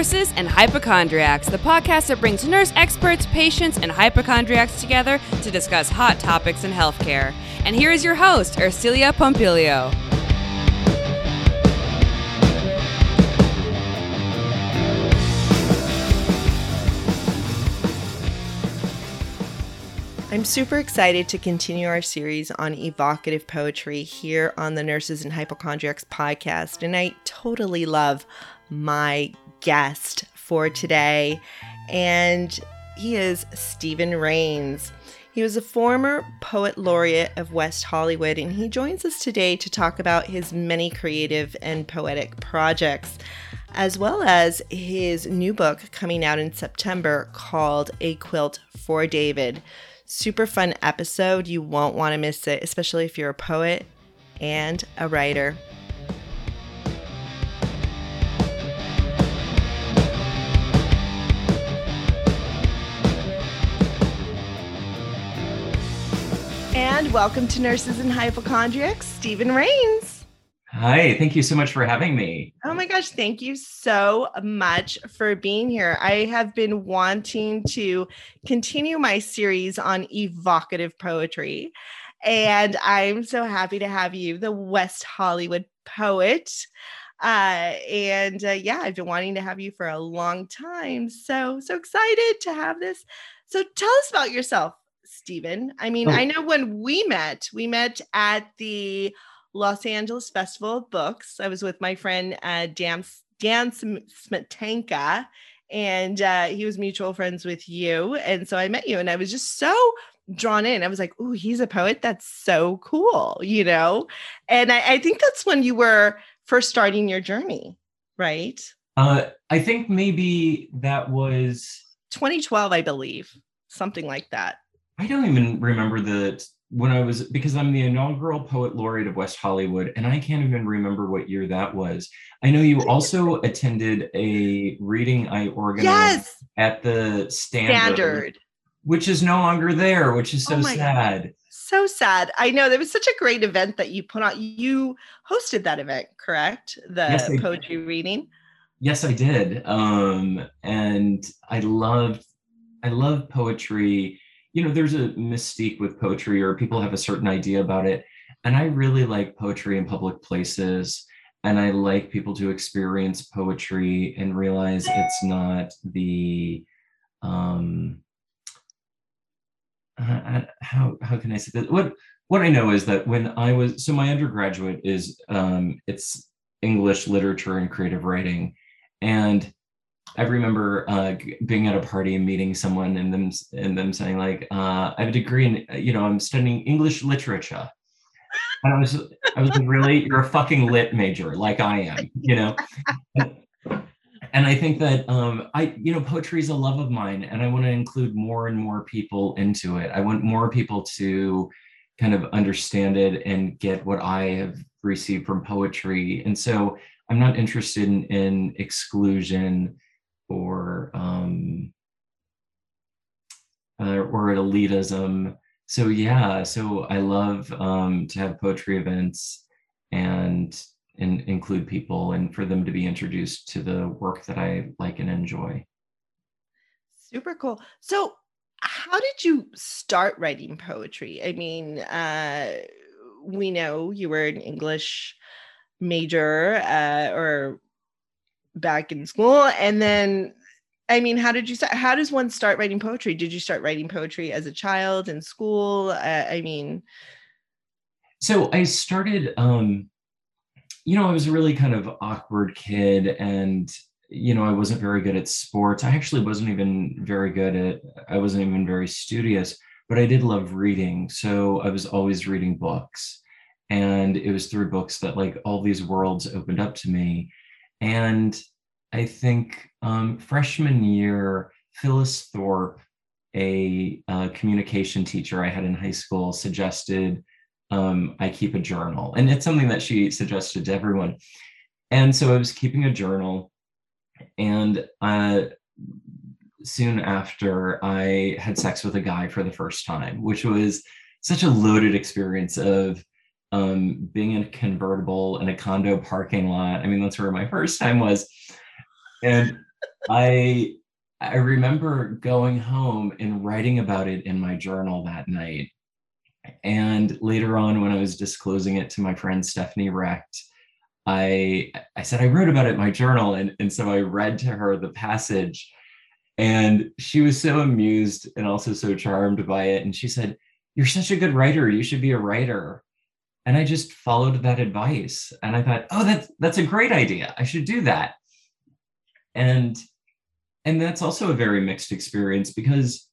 Nurses and Hypochondriacs, the podcast that brings nurse experts, patients, and hypochondriacs together to discuss hot topics in healthcare. And here is your host, Ercilia Pompilio. I'm super excited to continue our series on evocative poetry here on the Nurses and Hypochondriacs podcast, and I totally love my guest for today, and he is Steven Reigns. He was a former poet laureate of West Hollywood, and he joins us today to talk about his many creative and poetic projects, as well as his new book coming out in September called A Quilt for David. Super fun episode. You won't want to miss it, especially if you're a poet and a writer. And welcome to Nurses and Hypochondriacs, Steven Reigns. Hi, thank you so much for having me. Oh my gosh, thank you so much for being here. I have been wanting to continue my series on evocative poetry, and I'm so happy to have you, the West Hollywood poet. I've been wanting to have you for a long time. So excited to have this. So tell us about yourself, Steven. I mean, I know when we met at the Los Angeles Festival of Books. I was with my friend Dan Smetanka, and he was mutual friends with you. And so I met you, and I was just so drawn in. I was like, "Ooh, he's a poet. That's so cool," you know? And I think that's when you were first starting your journey, right? I think maybe that was 2012, I believe, something like that. I don't even remember because I'm the inaugural poet laureate of West Hollywood, and I can't even remember what year that was. I know you also attended a reading I organized at the Standard, which is no longer there, which is so sad. God. So sad. I know, that was such a great event that you put on. You hosted that event, correct? The poetry reading. Yes, I did. And I love poetry. You know, there's a mystique with poetry, or people have a certain idea about it. And I really like poetry in public places. And I like people to experience poetry and realize it's not the, how can I say that? What I know is that when I was, so my undergraduate is, it's English literature and creative writing. And I remember being at a party and meeting someone and them saying like, I have a degree in, you know, I'm studying English literature. And I was like, really? You're a fucking lit major like I am, you know? And I think that, poetry is a love of mine, and I want to include more and more people into it. I want more people to kind of understand it and get what I have received from poetry. And so I'm not interested in exclusion or elitism. So I love to have poetry events and include people, and for them to be introduced to the work that I like and enjoy. Super cool. So how did you start writing poetry? I mean, we know you were an English major or back in school, and then, I mean, how does one start writing poetry? Did you start writing poetry as a child in school? So I started, I was a really kind of awkward kid, and, you know, I wasn't very good at sports. I actually I wasn't even very studious, but I did love reading. So I was always reading books, and it was through books that like all these worlds opened up to me. And I think freshman year, Phyllis Thorpe, a communication teacher I had in high school, suggested I keep a journal. And it's something that she suggested to everyone. And so I was keeping a journal. And soon after, I had sex with a guy for the first time, which was such a loaded experience of being in a convertible in a condo parking lot. I mean, that's where my first time was. And I remember going home and writing about it in my journal that night. And later on, when I was disclosing it to my friend Stephanie Recht, I said, I wrote about it in my journal. And so I read to her the passage, and she was so amused and also so charmed by it. And she said, "You're such a good writer. You should be a writer." And I just followed that advice. And I thought, oh, that's a great idea. I should do that. And that's also a very mixed experience, because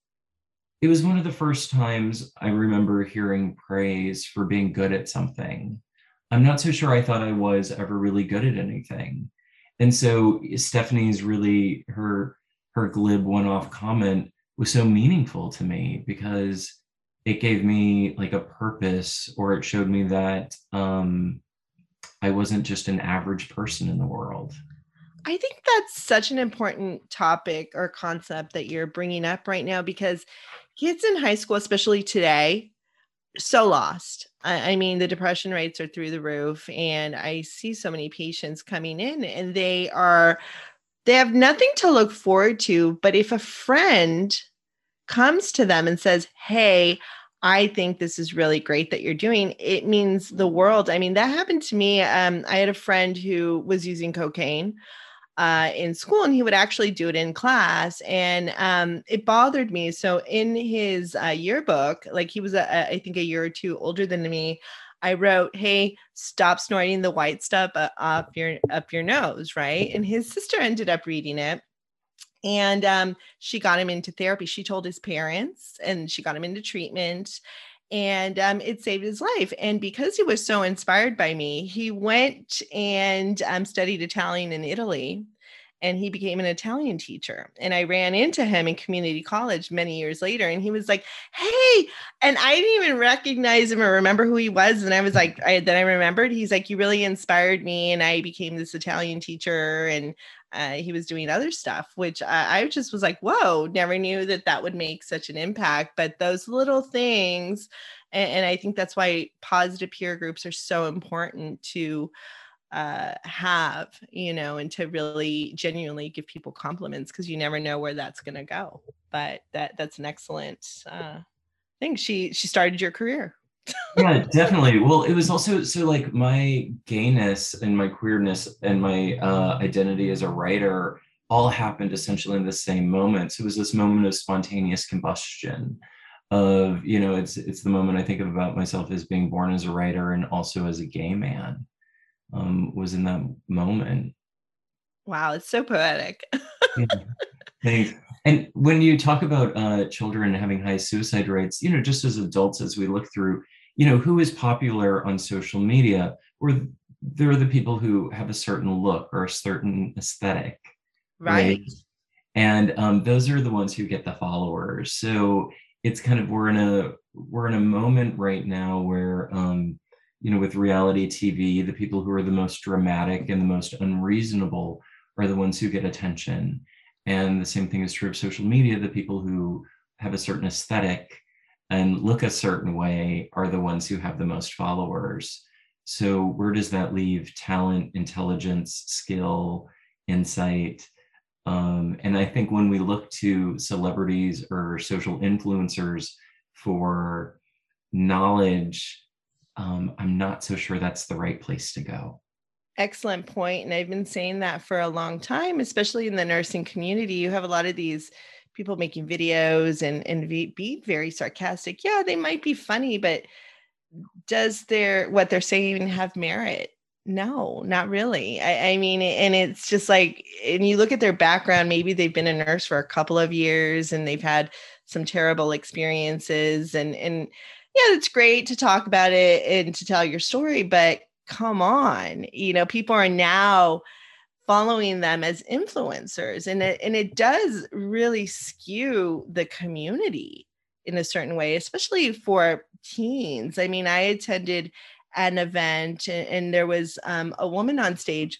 it was one of the first times I remember hearing praise for being good at something. I'm not so sure I thought I was ever really good at anything. And so Stephanie's really, her glib one-off comment was so meaningful to me, because it gave me like a purpose, or it showed me that I wasn't just an average person in the world. I think that's such an important topic or concept that you're bringing up right now, because kids in high school, especially today, so lost. I mean, the depression rates are through the roof, and I see so many patients coming in, and they have nothing to look forward to. But if a friend comes to them and says, "Hey, I think this is really great that you're doing," it means the world. I mean, that happened to me. I had a friend who was using cocaine in school, and he would actually do it in class. And it bothered me. So in his yearbook, like, he was, I think, a year or two older than me, I wrote, "Hey, stop snorting the white stuff up your nose," right? And his sister ended up reading it. And she got him into therapy. She told his parents, and she got him into treatment, and it saved his life. And because he was so inspired by me, he went and studied Italian in Italy, and he became an Italian teacher. And I ran into him in community college many years later, and he was like, "Hey," and I didn't even recognize him or remember who he was. And I was like, then I remembered, he's like, "You really inspired me. And I became this Italian teacher," and he was doing other stuff, which I just was like, whoa, never knew that would make such an impact. But those little things, and I think that's why positive peer groups are so important to have, you know, and to really genuinely give people compliments, because you never know where that's going to go. But that's an excellent thing. She started your career. Yeah, definitely. Well, it was also, so like, my gayness and my queerness and my identity as a writer all happened essentially in the same moment. So it was this moment of spontaneous combustion of, you know, it's the moment I think about myself as being born as a writer and also as a gay man, was in that moment. Wow, it's so poetic. Yeah. Thanks. And when you talk about children having high suicide rates, you know, just as adults, as we look through, you know, who is popular on social media, or there are the people who have a certain look or a certain aesthetic. Right. And those are the ones who get the followers. So it's kind of, we're in a moment right now where, you know, with reality TV, the people who are the most dramatic and the most unreasonable are the ones who get attention. And the same thing is true of social media. The people who have a certain aesthetic and look a certain way are the ones who have the most followers. So where does that leave talent, intelligence, skill, insight? And I think when we look to celebrities or social influencers for knowledge, I'm not so sure that's the right place to go. Excellent point. And I've been saying that for a long time, especially in the nursing community. You have a lot of these people making videos and be very sarcastic. Yeah, they might be funny, but does what they're saying even have merit? No, not really. I mean, and it's just like, and you look at their background, maybe they've been a nurse for a couple of years and they've had some terrible experiences. And yeah, it's great to talk about it and to tell your story, but come on, you know, people are now following them as influencers, and it does really skew the community in a certain way, especially for teens. I mean, I attended an event and there was a woman on stage,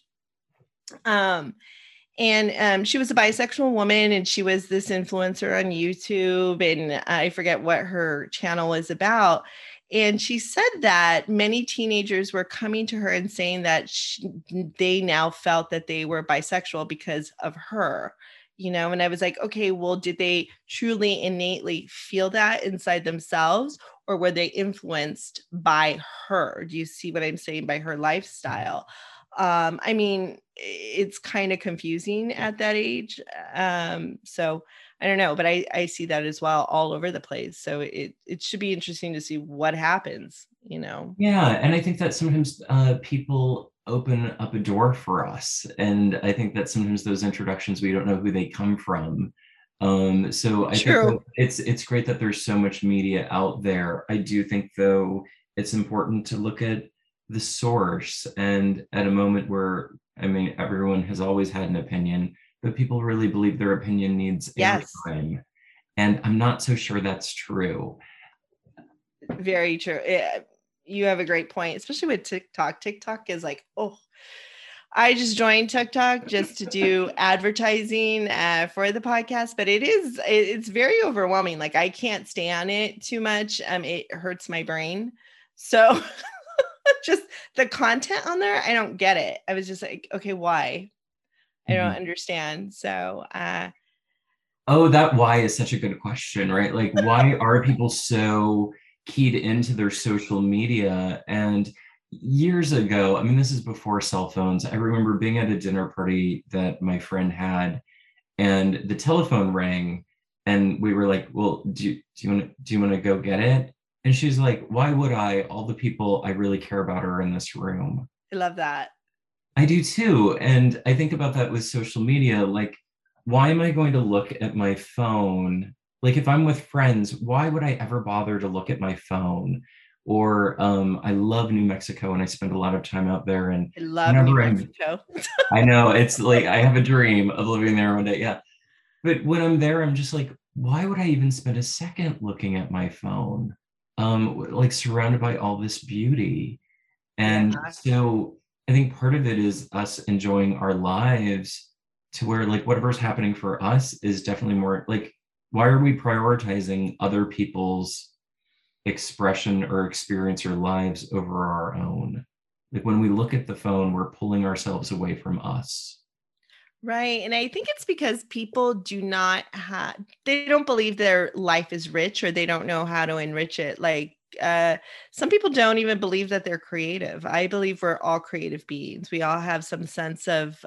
and she was a bisexual woman, and she was this influencer on YouTube, and I forget what her channel was about. And she said that many teenagers were coming to her and saying that they now felt that they were bisexual because of her, you know? And I was like, okay, well, did they truly innately feel that inside themselves, or were they influenced by her? Do you see what I'm saying? By her lifestyle. I mean, it's kind of confusing at that age. So I don't know, but I see that as well all over the place. So it should be interesting to see what happens, you know? Yeah. And I think that sometimes people open up a door for us. And I think that sometimes those introductions, we don't know who they come from. So I think it's great that there's so much media out there. I do think, though, it's important to look at the source, and at a moment where, I mean, everyone has always had an opinion, but people really believe their opinion needs airtime. And I'm not so sure that's true. Very true. You have a great point, especially with TikTok. TikTok is like, oh, I just joined TikTok just to do advertising for the podcast, but it's very overwhelming. Like, I can't stay on it too much. It hurts my brain. So just the content on there, I don't get it. I was just like, okay, why? I don't understand. So, that why is such a good question, right? Like, why are people so keyed into their social media? And years ago, I mean, this is before cell phones, I remember being at a dinner party that my friend had, and the telephone rang, and we were like, well, do you want to go get it? And she's like, why would I? All the people I really care about are in this room. I love that. I do too. And I think about that with social media. Like, why am I going to look at my phone? Like, if I'm with friends, why would I ever bother to look at my phone? Or I love New Mexico, and I spend a lot of time out there. And I love New Mexico. I know. It's like, I have a dream of living there one day. Yeah. But when I'm there, I'm just like, why would I even spend a second looking at my phone? Like, surrounded by all this beauty. And so I think part of it is us enjoying our lives to where, like, whatever's happening for us is definitely more like, why are we prioritizing other people's expression or experience or lives over our own? Like, when we look at the phone, we're pulling ourselves away from us. Right. And I think it's because people do not have, they don't believe their life is rich, or they don't know how to enrich it. Like, some people don't even believe that they're creative. I believe we're all creative beings. We all have some sense of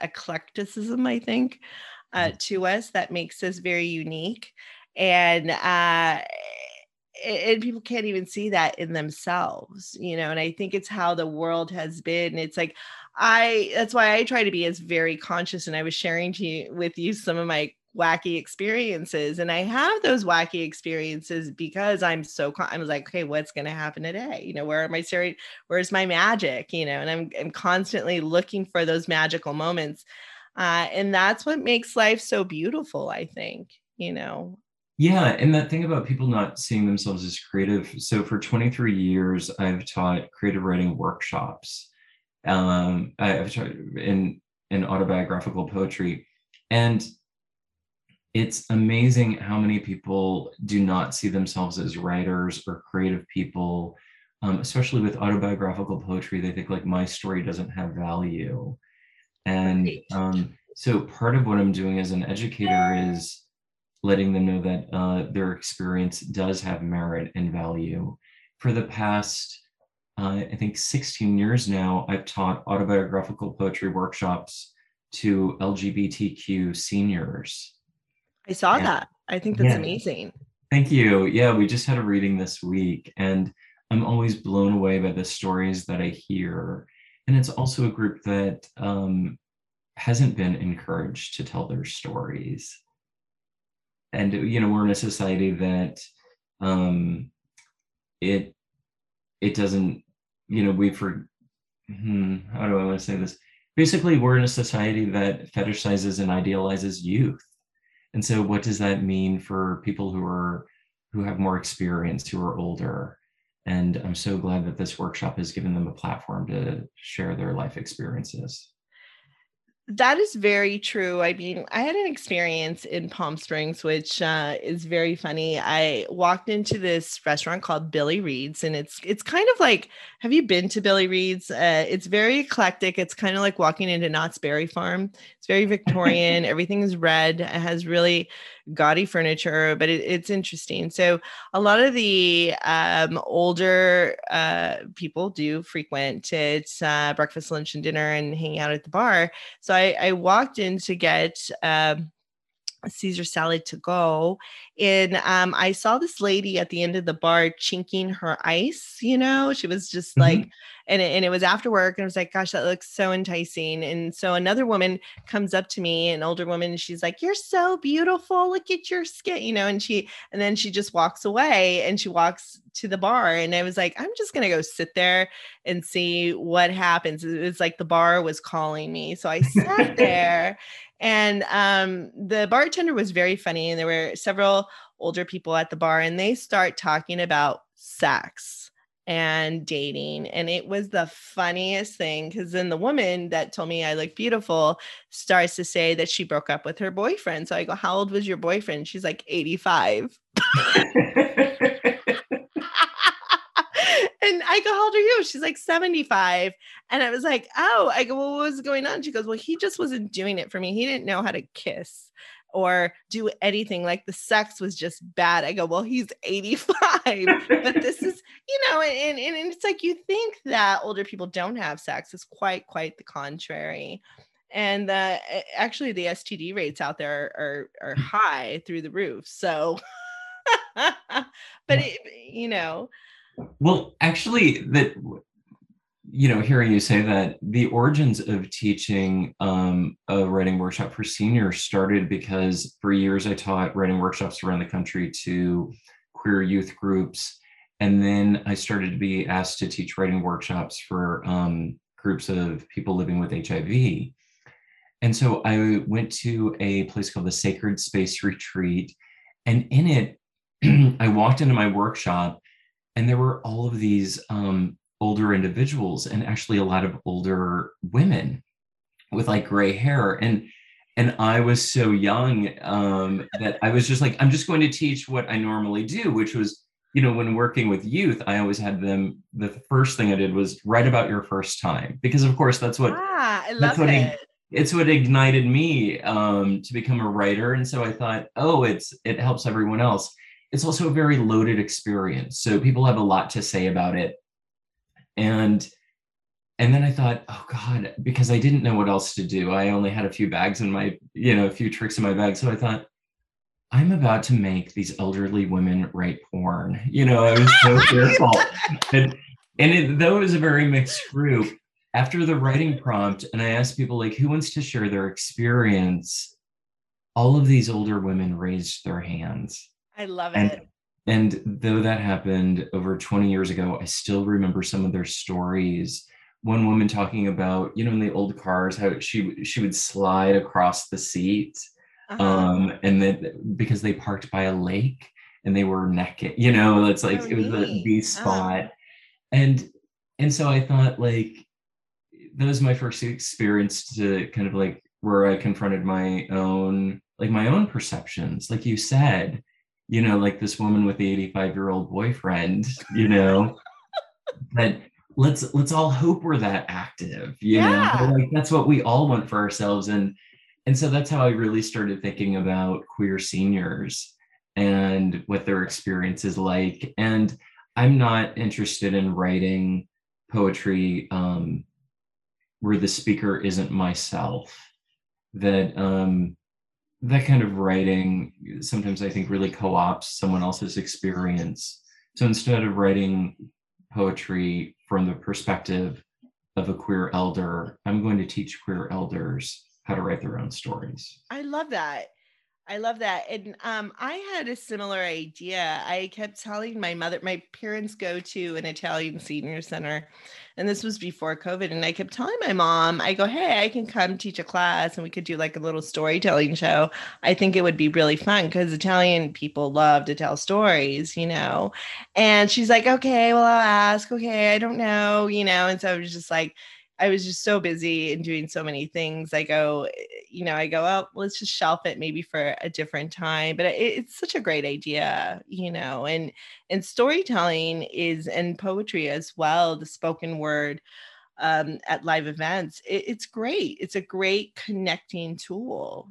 eclecticism, I think, to us that makes us very unique. And and people can't even see that in themselves, you know, and I think it's how the world has been. It's like, that's why I try to be as very conscious. And I was sharing with you some of my wacky experiences. And I have those wacky experiences because I was like, okay, what's going to happen today? You know, where am I staring? Where's my magic? You know, and I'm constantly looking for those magical moments. And that's what makes life so beautiful, I think, you know? Yeah. And that thing about people not seeing themselves as creative. So for 23 years, I've taught creative writing workshops. I've tried in autobiographical poetry, and it's amazing how many people do not see themselves as writers or creative people, especially with autobiographical poetry. They think, like, my story doesn't have value. And so part of what I'm doing as an educator is letting them know that their experience does have merit and value. For the past, I think 16 years now, I've taught autobiographical poetry workshops to LGBTQ seniors. I saw that. I think that's amazing. Thank you. Yeah, we just had a reading this week, and I'm always blown away by the stories that I hear. And it's also a group that hasn't been encouraged to tell their stories. And, you know, we're in a society that it doesn't, you know, how do I want to say this? Basically, we're in a society that fetishizes and idealizes youth. And so what does that mean for people who have more experience, who are older? And I'm so glad that this workshop has given them a platform to share their life experiences. That is very true. I mean, I had an experience in Palm Springs, which is very funny. I walked into this restaurant called Billy Reed's, and it's kind of like, have you been to Billy Reed's? It's very eclectic. It's kind of like walking into Knott's Berry Farm. It's very Victorian. Everything is red. It has really gaudy furniture, but it's interesting. So a lot of the older people do frequent it, breakfast, lunch, and dinner, and hang out at the bar. So I walked in to get a Caesar salad to go. And I saw this lady at the end of the bar chinking her ice, you know, she was just like, and it was after work. And I was like, gosh, that looks so enticing. And so another woman comes up to me, an older woman, and she's like, you're so beautiful. Look at your skin, you know, and then she just walks away, and she walks to the bar. And I was like, I'm just going to go sit there and see what happens. It's like the bar was calling me. So I sat there. And the bartender was very funny, and there were several older people at the bar, and they start talking about sex and dating. And it was the funniest thing, because then the woman that told me I look beautiful starts to say that she broke up with her boyfriend. So I go, how old was your boyfriend? She's like 85. And I go, how old are you? She's like 75. And I was like, oh, I go, well, what was going on? She goes, well, he just wasn't doing it for me. He didn't know how to kiss or do anything. Like, the sex was just bad. I go, well, he's 85, but this is, you know, and it's like, you think that older people don't have sex. It's quite the contrary. And actually the STD rates out there are high through the roof. So, but it, you know, well, actually, that, you know, hearing you say that, the origins of teaching a writing workshop for seniors started because for years I taught writing workshops around the country to queer youth groups. And then I started to be asked to teach writing workshops for groups of people living with HIV. And so I went to a place called the Sacred Space Retreat. And in it, I walked into my workshop, and there were all of these older individuals, and actually a lot of older women with like gray hair. And I was so young that I was just like, I'm just going to teach what I normally do, which was, you know, when working with youth, I always had them. The first thing I did was write about your first time, because of course that's what, it's what ignited me to become a writer. And so I thought, oh, it helps everyone else. It's also a very loaded experience. So people have a lot to say about it. And then I thought, oh God, because I didn't know what else to do. I only had a few bags in my, you know, a few tricks in my bag. So I thought, I'm about to make these elderly women write porn. You know, I was so fearful. Though it was a very mixed group, after the writing prompt, and I asked people like, who wants to share their experience? All of these older women raised their hands. I love it. And though that happened over 20 years ago, I still remember some of their stories. One woman talking about, you know, in the old cars, how she would slide across the seat. And then because they parked by a lake and they were naked, you know, it's like, it was a B spot. And so I thought, like, that was my first experience to kind of like, where I confronted my own perceptions, like you said. You know, like this woman with the 85-year-old boyfriend, you know, but let's all hope we're that active, you know, like that's what we all want for ourselves. And so that's how I really started thinking about queer seniors and what their experience is like. And I'm not interested in writing poetry where the speaker isn't myself. That kind of writing sometimes I think really co-opts someone else's experience. So instead of writing poetry from the perspective of a queer elder, I'm going to teach queer elders how to write their own stories. I love that. And I had a similar idea. I kept telling my mother, my parents go to an Italian senior center, and this was before COVID. And I kept telling my mom, I go, hey, I can come teach a class and we could do like a little storytelling show. I think it would be really fun because Italian people love to tell stories, you know. And she's like, okay, well, I'll ask. Okay, I don't know, you know. And so I was just like, I was just so busy and doing so many things. I go, well, let's just shelf it maybe for a different time. But it's such a great idea, and storytelling is, and poetry as well, the spoken word at live events. It's great. It's a great connecting tool,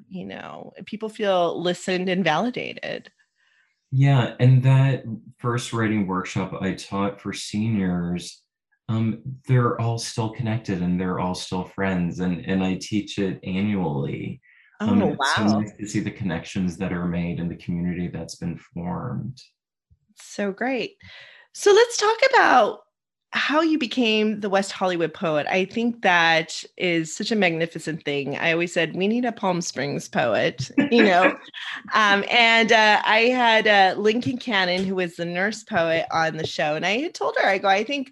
people feel listened and validated. Yeah. And that first writing workshop I taught for seniors, they're all still connected and they're all still friends. And I teach it annually. Oh, wow. It's so nice to see the connections that are made and the community that's been formed. So great. So let's talk about how you became the West Hollywood poet. I think that is such a magnificent thing. I always said, we need a Palm Springs poet, and I had Lincoln Cannon, who was the nurse poet, on the show. And I had told her, I think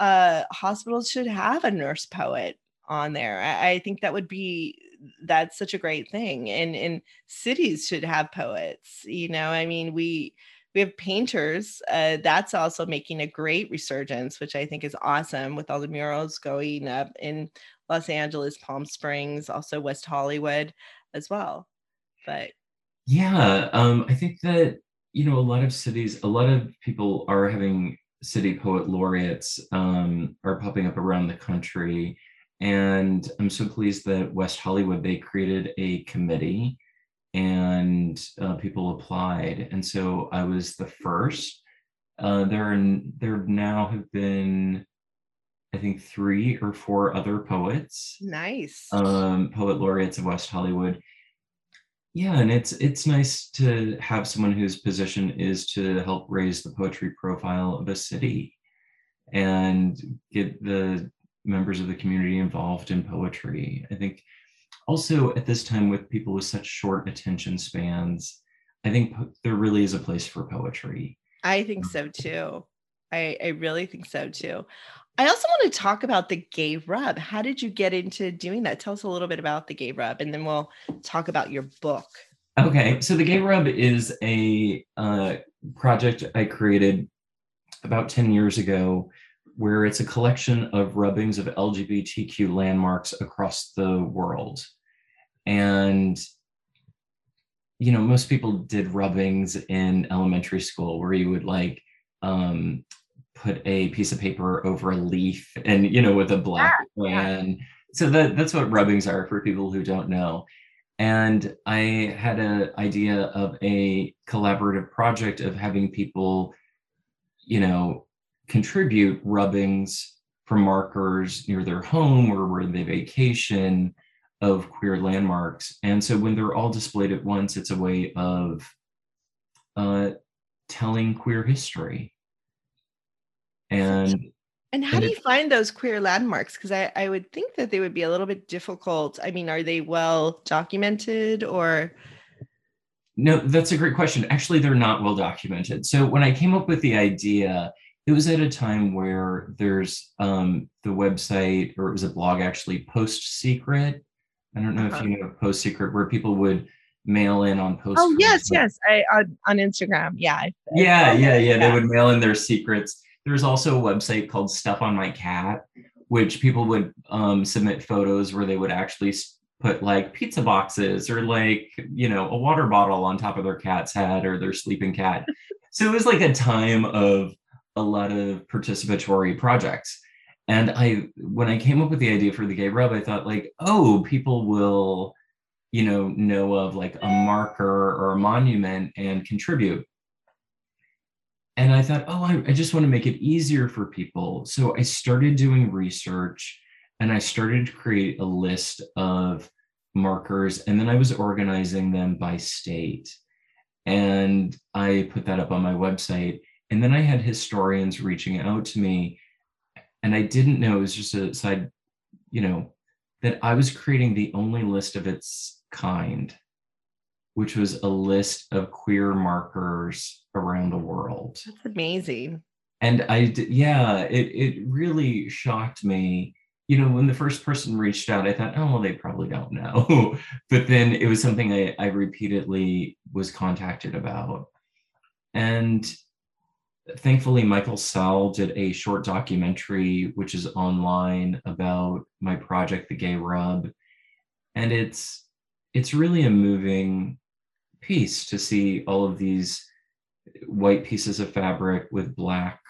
hospitals should have a nurse poet on there. I think that would be, that's such a great thing. And cities should have poets, we have painters. That's also making a great resurgence, which I think is awesome, with all the murals going up in Los Angeles, Palm Springs, also West Hollywood as well. But yeah, I think that, a lot of cities, a lot of people are having city poet laureates are popping up around the country. And I'm so pleased that West Hollywood, they created a committee and people applied. And so I was the first. There now have been, I think, 3 or 4 other poets. Nice. Poet laureates of West Hollywood. Yeah, and it's nice to have someone whose position is to help raise the poetry profile of a city and get the members of the community involved in poetry. I think also at this time, with people with such short attention spans, I think there really is a place for poetry. I think so too. I really think so too. I also want to talk about the Gay Rub. How did you get into doing that? Tell us a little bit about the Gay Rub, and then we'll talk about your book. Okay, so the Gay Rub is a project I created about 10 years ago, where it's a collection of rubbings of LGBTQ landmarks across the world. And, most people did rubbings in elementary school, where you would put a piece of paper over a leaf and, with a black pen. So that's what rubbings are, for people who don't know. And I had an idea of a collaborative project of having people, contribute rubbings from markers near their home or where they vacation of queer landmarks. And so when they're all displayed at once, it's a way of telling queer history. And how do you find those queer landmarks? Because I would think that they would be a little bit difficult. Are they well documented or? No, that's a great question. Actually, they're not well documented. So when I came up with the idea, it was at a time where there's the website, or it was a blog actually, Post Secret. I don't know if you know Post Secret, where people would mail in on Post. Oh, yes. On Instagram. Yeah. They would mail in their secrets. There's also a website called Stuff on My Cat, which people would submit photos where they would actually put pizza boxes or a water bottle on top of their cat's head or their sleeping cat. So it was a time of a lot of participatory projects. And when I came up with the idea for the Gay Rub, I thought people will, know of a marker or a monument and contribute. And I thought, I just want to make it easier for people. So I started doing research and I started to create a list of markers, and then I was organizing them by state. And I put that up on my website. And then I had historians reaching out to me, and I didn't know, it was just a side, that I was creating the only list of its kind, which was a list of queer markers around the world. That's amazing. And it really shocked me. When the first person reached out, I thought, they probably don't know. But then it was something I repeatedly was contacted about. And Thankfully, Michael Sowell did a short documentary, which is online, about my project, The Gay Rub. And it's really a moving piece to see all of these white pieces of fabric with black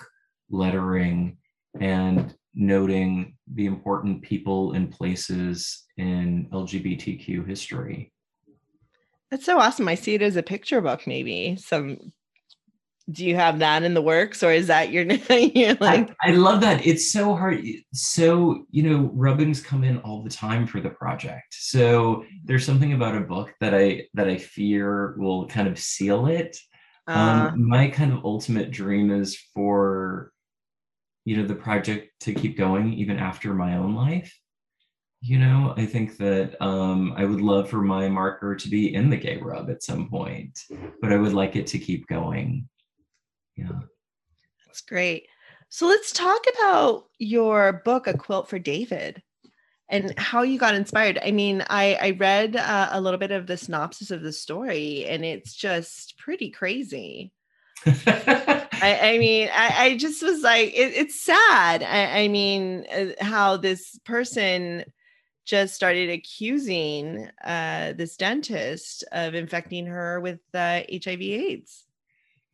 lettering and noting the important people and places in LGBTQ history. That's so awesome. I see it as a picture book, maybe. Do you have that in the works, or is that your, you're like? I love that. It's so hard. So, you know, rubbings come in all the time for the project. So there's something about a book that I fear will kind of seal it. My kind of ultimate dream is for, you know, the project to keep going even after my own life. You know, I think that I would love for my marker to be in the Gay Rub at some point, but I would like it to keep going. Yeah, that's great. So let's talk about your book, A Quilt for David, and how you got inspired. I mean, I read a little bit of the synopsis of the story, and it's just pretty crazy. I mean, I just was like, it's sad. I mean, how this person just started accusing this dentist of infecting her with HIV/AIDS.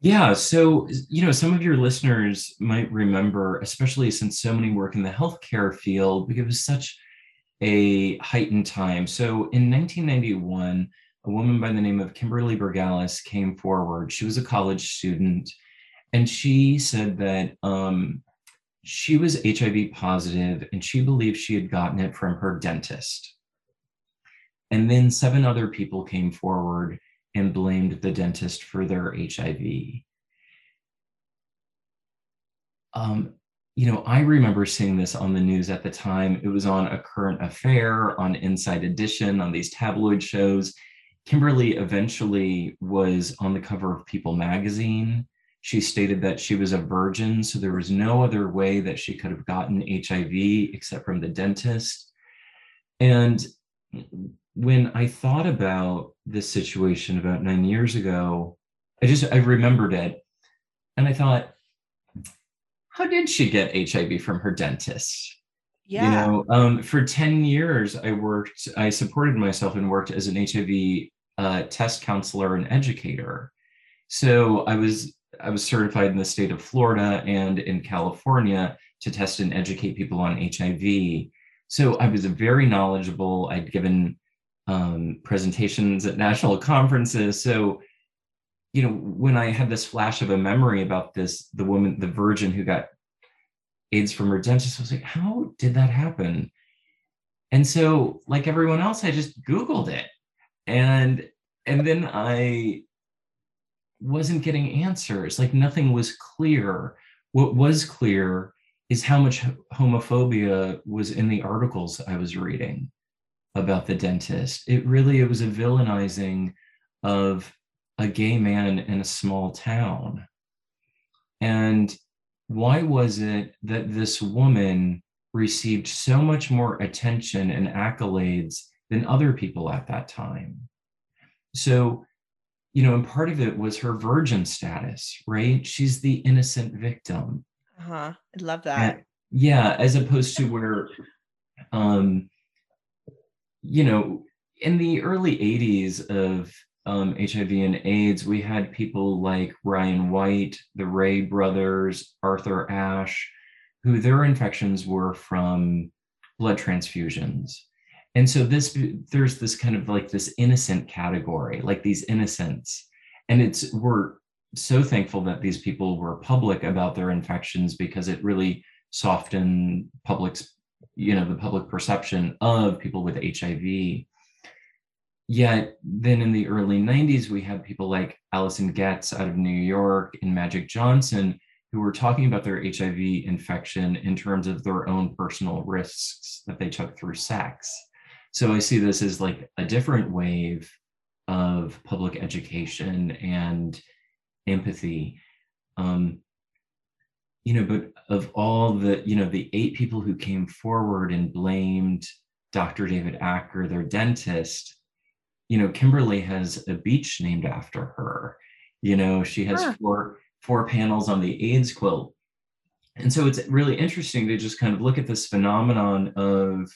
Yeah. So, you know, some of your listeners might remember, especially since so many work in the healthcare field, because it was such a heightened time. So in 1991, a woman by the name of Kimberly Bergalis came forward. She was a college student, and she said that she was HIV positive, and she believed she had gotten it from her dentist. And then 7 other people came forward and blamed the dentist for their HIV. You know, I remember seeing this on the news at the time. It was on A Current Affair, on Inside Edition, on these tabloid shows. Kimberly eventually was on the cover of People magazine. She stated that she was a virgin, so there was no other way that she could have gotten HIV except from the dentist. And when I thought about this situation about 9 years ago, I remembered it, and I thought, how did she get HIV from her dentist? Yeah. You know, for 10 years, I supported myself and worked as an HIV test counselor and educator. So I was certified in the state of Florida and in California to test and educate people on HIV. So I was very knowledgeable. I'd given presentations at national conferences. So, you know, when I had this flash of a memory about this, the woman, the virgin who got AIDS from her dentist, I was like, how did that happen? And so, like everyone else, I just Googled it. And then I wasn't getting answers. Like, nothing was clear. What was clear is how much homophobia was in the articles I was reading about the dentist. It was a villainizing of a gay man in a small town. And why was it that this woman received so much more attention and accolades than other people at that time? So, you know, and part of it was her virgin status, right? She's the innocent victim. Uh-huh. I love that. And, yeah, as opposed to where, you know, in the early 80s of HIV and AIDS, we had people like Ryan White, the Ray brothers, Arthur Ashe, who their infections were from blood transfusions. And so there's this kind of like this innocent category, like these innocents. And we're so thankful that these people were public about their infections, because it really softened the public perception of people with HIV. Yet then in the early 90s, we had people like Allison Getz out of New York and Magic Johnson, who were talking about their HIV infection in terms of their own personal risks that they took through sex. So I see this as like a different wave of public education and empathy. You know, but of all the, you know, the 8 people who came forward and blamed Dr. David Acker, their dentist, you know, Kimberly has a beach named after her. You know, she has four four panels on the AIDS quilt. And so it's really interesting to just kind of look at this phenomenon of,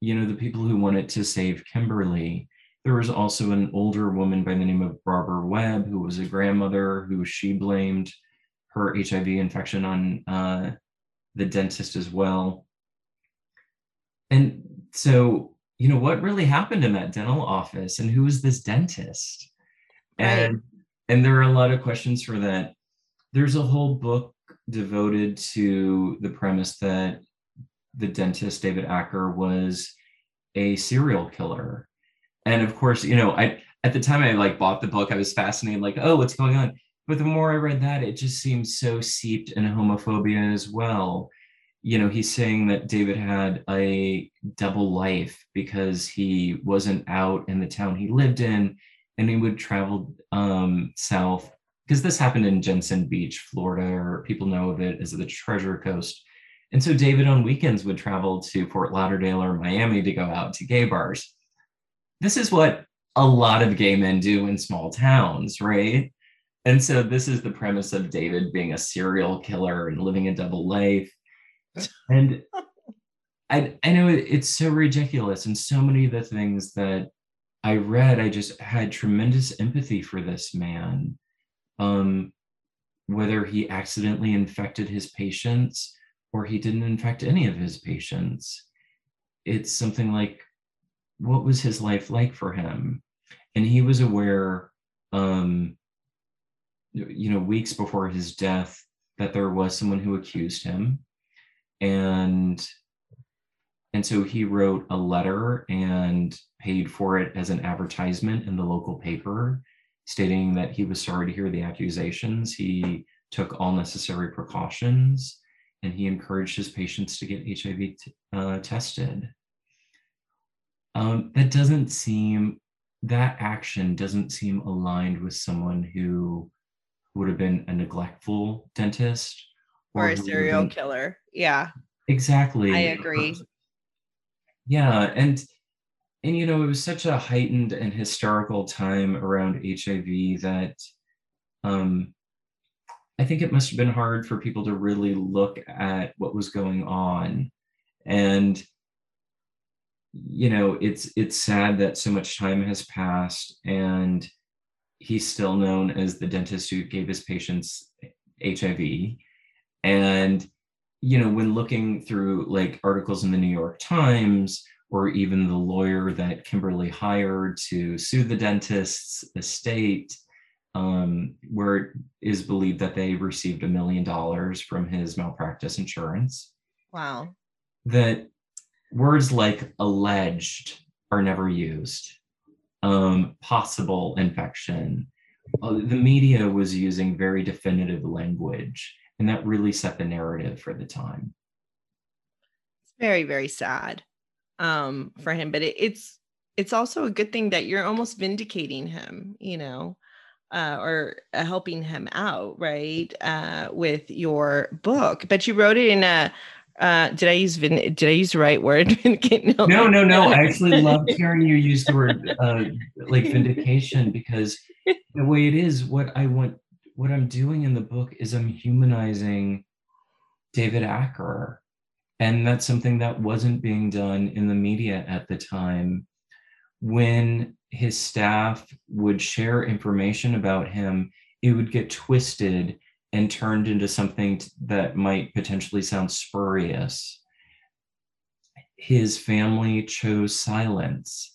you know, the people who wanted to save Kimberly. There was also an older woman by the name of Barbara Webb, who was a grandmother, who she blamed her HIV infection on the dentist as well. And so, you know, what really happened in that dental office, and who was this dentist? And there are a lot of questions for that. There's a whole book devoted to the premise that the dentist, David Acker, was a serial killer. And of course, you know, at the time I like bought the book, I was fascinated, like, oh, what's going on? But the more I read that, it just seems so seeped in homophobia as well. You know, he's saying that David had a double life because he wasn't out in the town he lived in, and he would travel south, because this happened in Jensen Beach, Florida, or people know of it as the Treasure Coast. And so David on weekends would travel to Fort Lauderdale or Miami to go out to gay bars. This is what a lot of gay men do in small towns, right? And so this is the premise of David being a serial killer and living a double life. And I know it's so ridiculous, and so many of the things that I read, I just had tremendous empathy for this man. Whether he accidentally infected his patients or he didn't infect any of his patients, it's something like, what was his life like for him? And he was aware, you know, weeks before his death, that there was someone who accused him. And so he wrote a letter and paid for it as an advertisement in the local paper, stating that he was sorry to hear the accusations. He took all necessary precautions, and he encouraged his patients to get HIV tested. That action doesn't seem aligned with someone who would have been a neglectful dentist. Or a serial killer. Yeah. Exactly. I agree. Yeah. And, you know, it was such a heightened and hysterical time around HIV that I think it must have been hard for people to really look at what was going on. And, you know, it's sad that so much time has passed and he's still known as the dentist who gave his patients HIV. And, you know, when looking through like articles in the New York Times, or even the lawyer that Kimberly hired to sue the dentist's estate, where it is believed that they received $1 million from his malpractice insurance. Wow. That words like alleged are never used. Possible infection. The media was using very definitive language. And that really set the narrative for the time. It's very, very sad for him, but it's also a good thing that you're almost vindicating him, you know, or helping him out, right, with your book. But you wrote it in a. Did I use the right word? No. I actually love hearing you use the word like vindication, because the way it is, what I'm doing in the book is I'm humanizing David Acker. And that's something that wasn't being done in the media at the time. When his staff would share information about him, it would get twisted and turned into something that might potentially sound spurious. His family chose silence.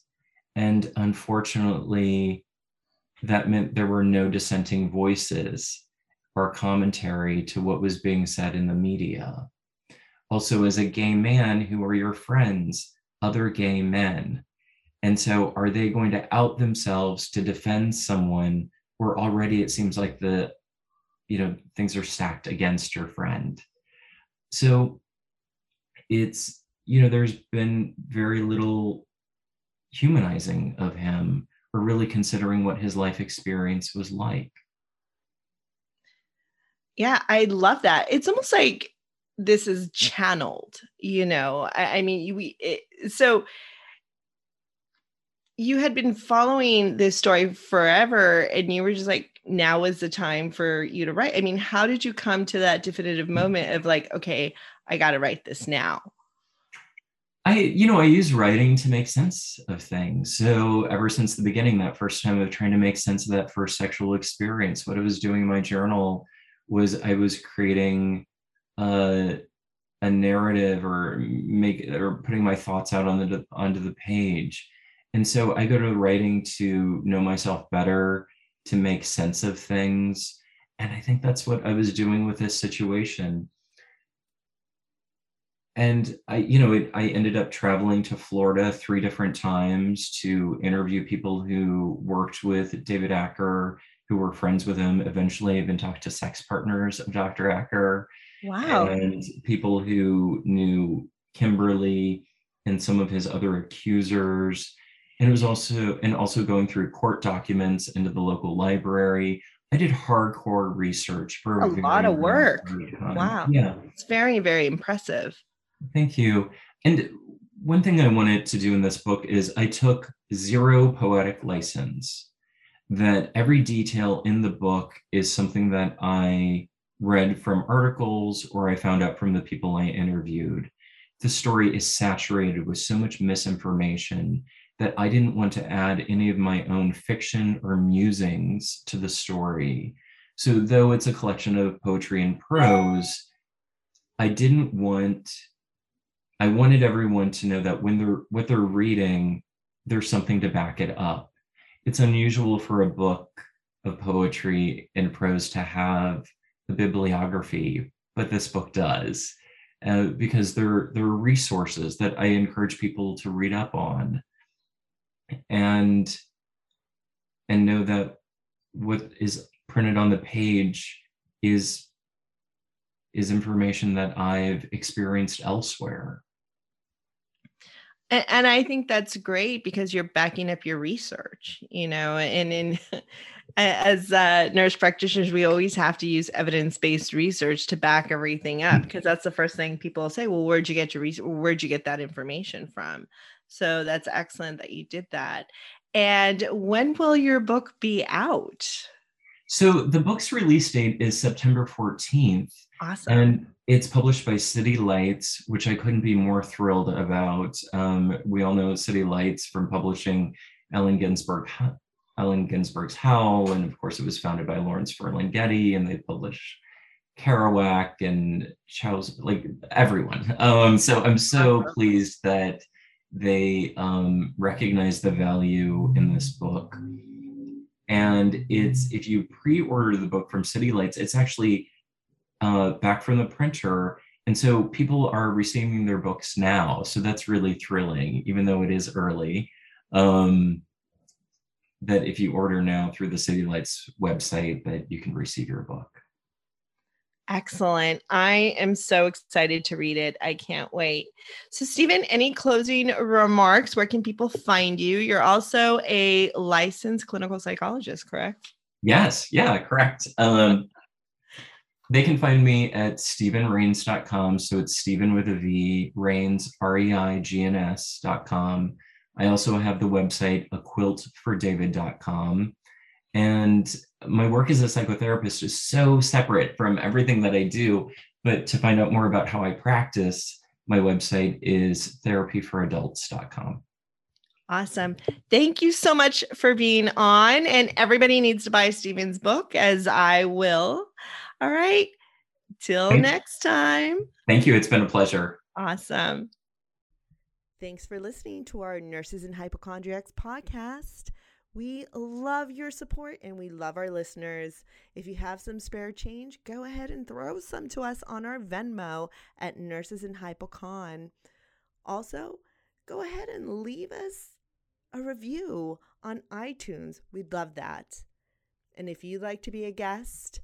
And unfortunately, that meant there were no dissenting voices or commentary to what was being said in the media. Also, as a gay man, who are your friends? Other gay men. And so are they going to out themselves to defend someone where already it seems like the, you know, things are stacked against your friend? So it's, you know, there's been very little humanizing of him, or really considering what his life experience was like. Yeah, I love that. It's almost like this is channeled, you know. So you had been following this story forever, and you were just like, now is the time for you to write? I mean, how did you come to that definitive moment of like, okay, I got to write this now? I use writing to make sense of things. So ever since the beginning, that first time of trying to make sense of that first sexual experience, what I was doing in my journal was I was creating a narrative or putting my thoughts out onto the page. And so I go to writing to know myself better, to make sense of things. And I think that's what I was doing with this situation. And I ended up traveling to Florida 3 different times to interview people who worked with David Acker, who were friends with him. Eventually, I even talked to sex partners of Dr. Acker. Wow. And people who knew Kimberly and some of his other accusers. And it was also going through court documents into the local library. I did hardcore research for a lot of work. Wow. Yeah. It's very, very impressive. Thank you. And one thing I wanted to do in this book is I took 0 poetic license, that every detail in the book is something that I read from articles or I found out from the people I interviewed. The story is saturated with so much misinformation that I didn't want to add any of my own fiction or musings to the story. So though it's a collection of poetry and prose, I wanted everyone to know that when what they're reading, there's something to back it up. It's unusual for a book of poetry and prose to have a bibliography, but this book does, because there are resources that I encourage people to read up on, and know that what is printed on the page is information that I've experienced elsewhere. And I think that's great because you're backing up your research, and as nurse practitioners, we always have to use evidence-based research to back everything up, because that's the first thing people say, well, where'd you get your research? Where'd you get that information from? So that's excellent that you did that. And when will your book be out? So the book's release date is September 14th. Awesome. And it's published by City Lights, which I couldn't be more thrilled about. We all know City Lights from publishing Allen Ginsberg's Howl. And of course, it was founded by Lawrence Ferlinghetti, and they publish Kerouac and Chaucer, like everyone. So I'm so pleased that they recognize the value in this book. And if you pre-order the book from City Lights, it's actually back from the printer. And so people are receiving their books now. So that's really thrilling, even though it is early, that if you order now through the City Lights website, that you can receive your book. Excellent. I am so excited to read it. I can't wait. So, Steven, any closing remarks? Where can people find you? You're also a licensed clinical psychologist, correct? Yes. Yeah, correct. They can find me at stevenreigns.com. So it's Steven with a V, Reigns, REIGNS.com. I also have the website, A Quilt for David.com. And my work as a psychotherapist is so separate from everything that I do. But to find out more about how I practice, my website is therapyforadults.com. Awesome. Thank you so much for being on. And everybody needs to buy Steven's book, as I will. All right. Till next time. Thank you. It's been a pleasure. Awesome. Thanks for listening to our Nurses and Hypochondriacs podcast. We love your support and we love our listeners. If you have some spare change, go ahead and throw some to us on our Venmo at Nurses and Hypocon. Also, go ahead and leave us a review on iTunes. We'd love that. And if you'd like to be a guest,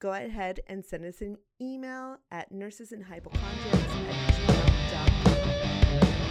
go ahead and send us an email at nursesandhypochondriacs@gmail.com.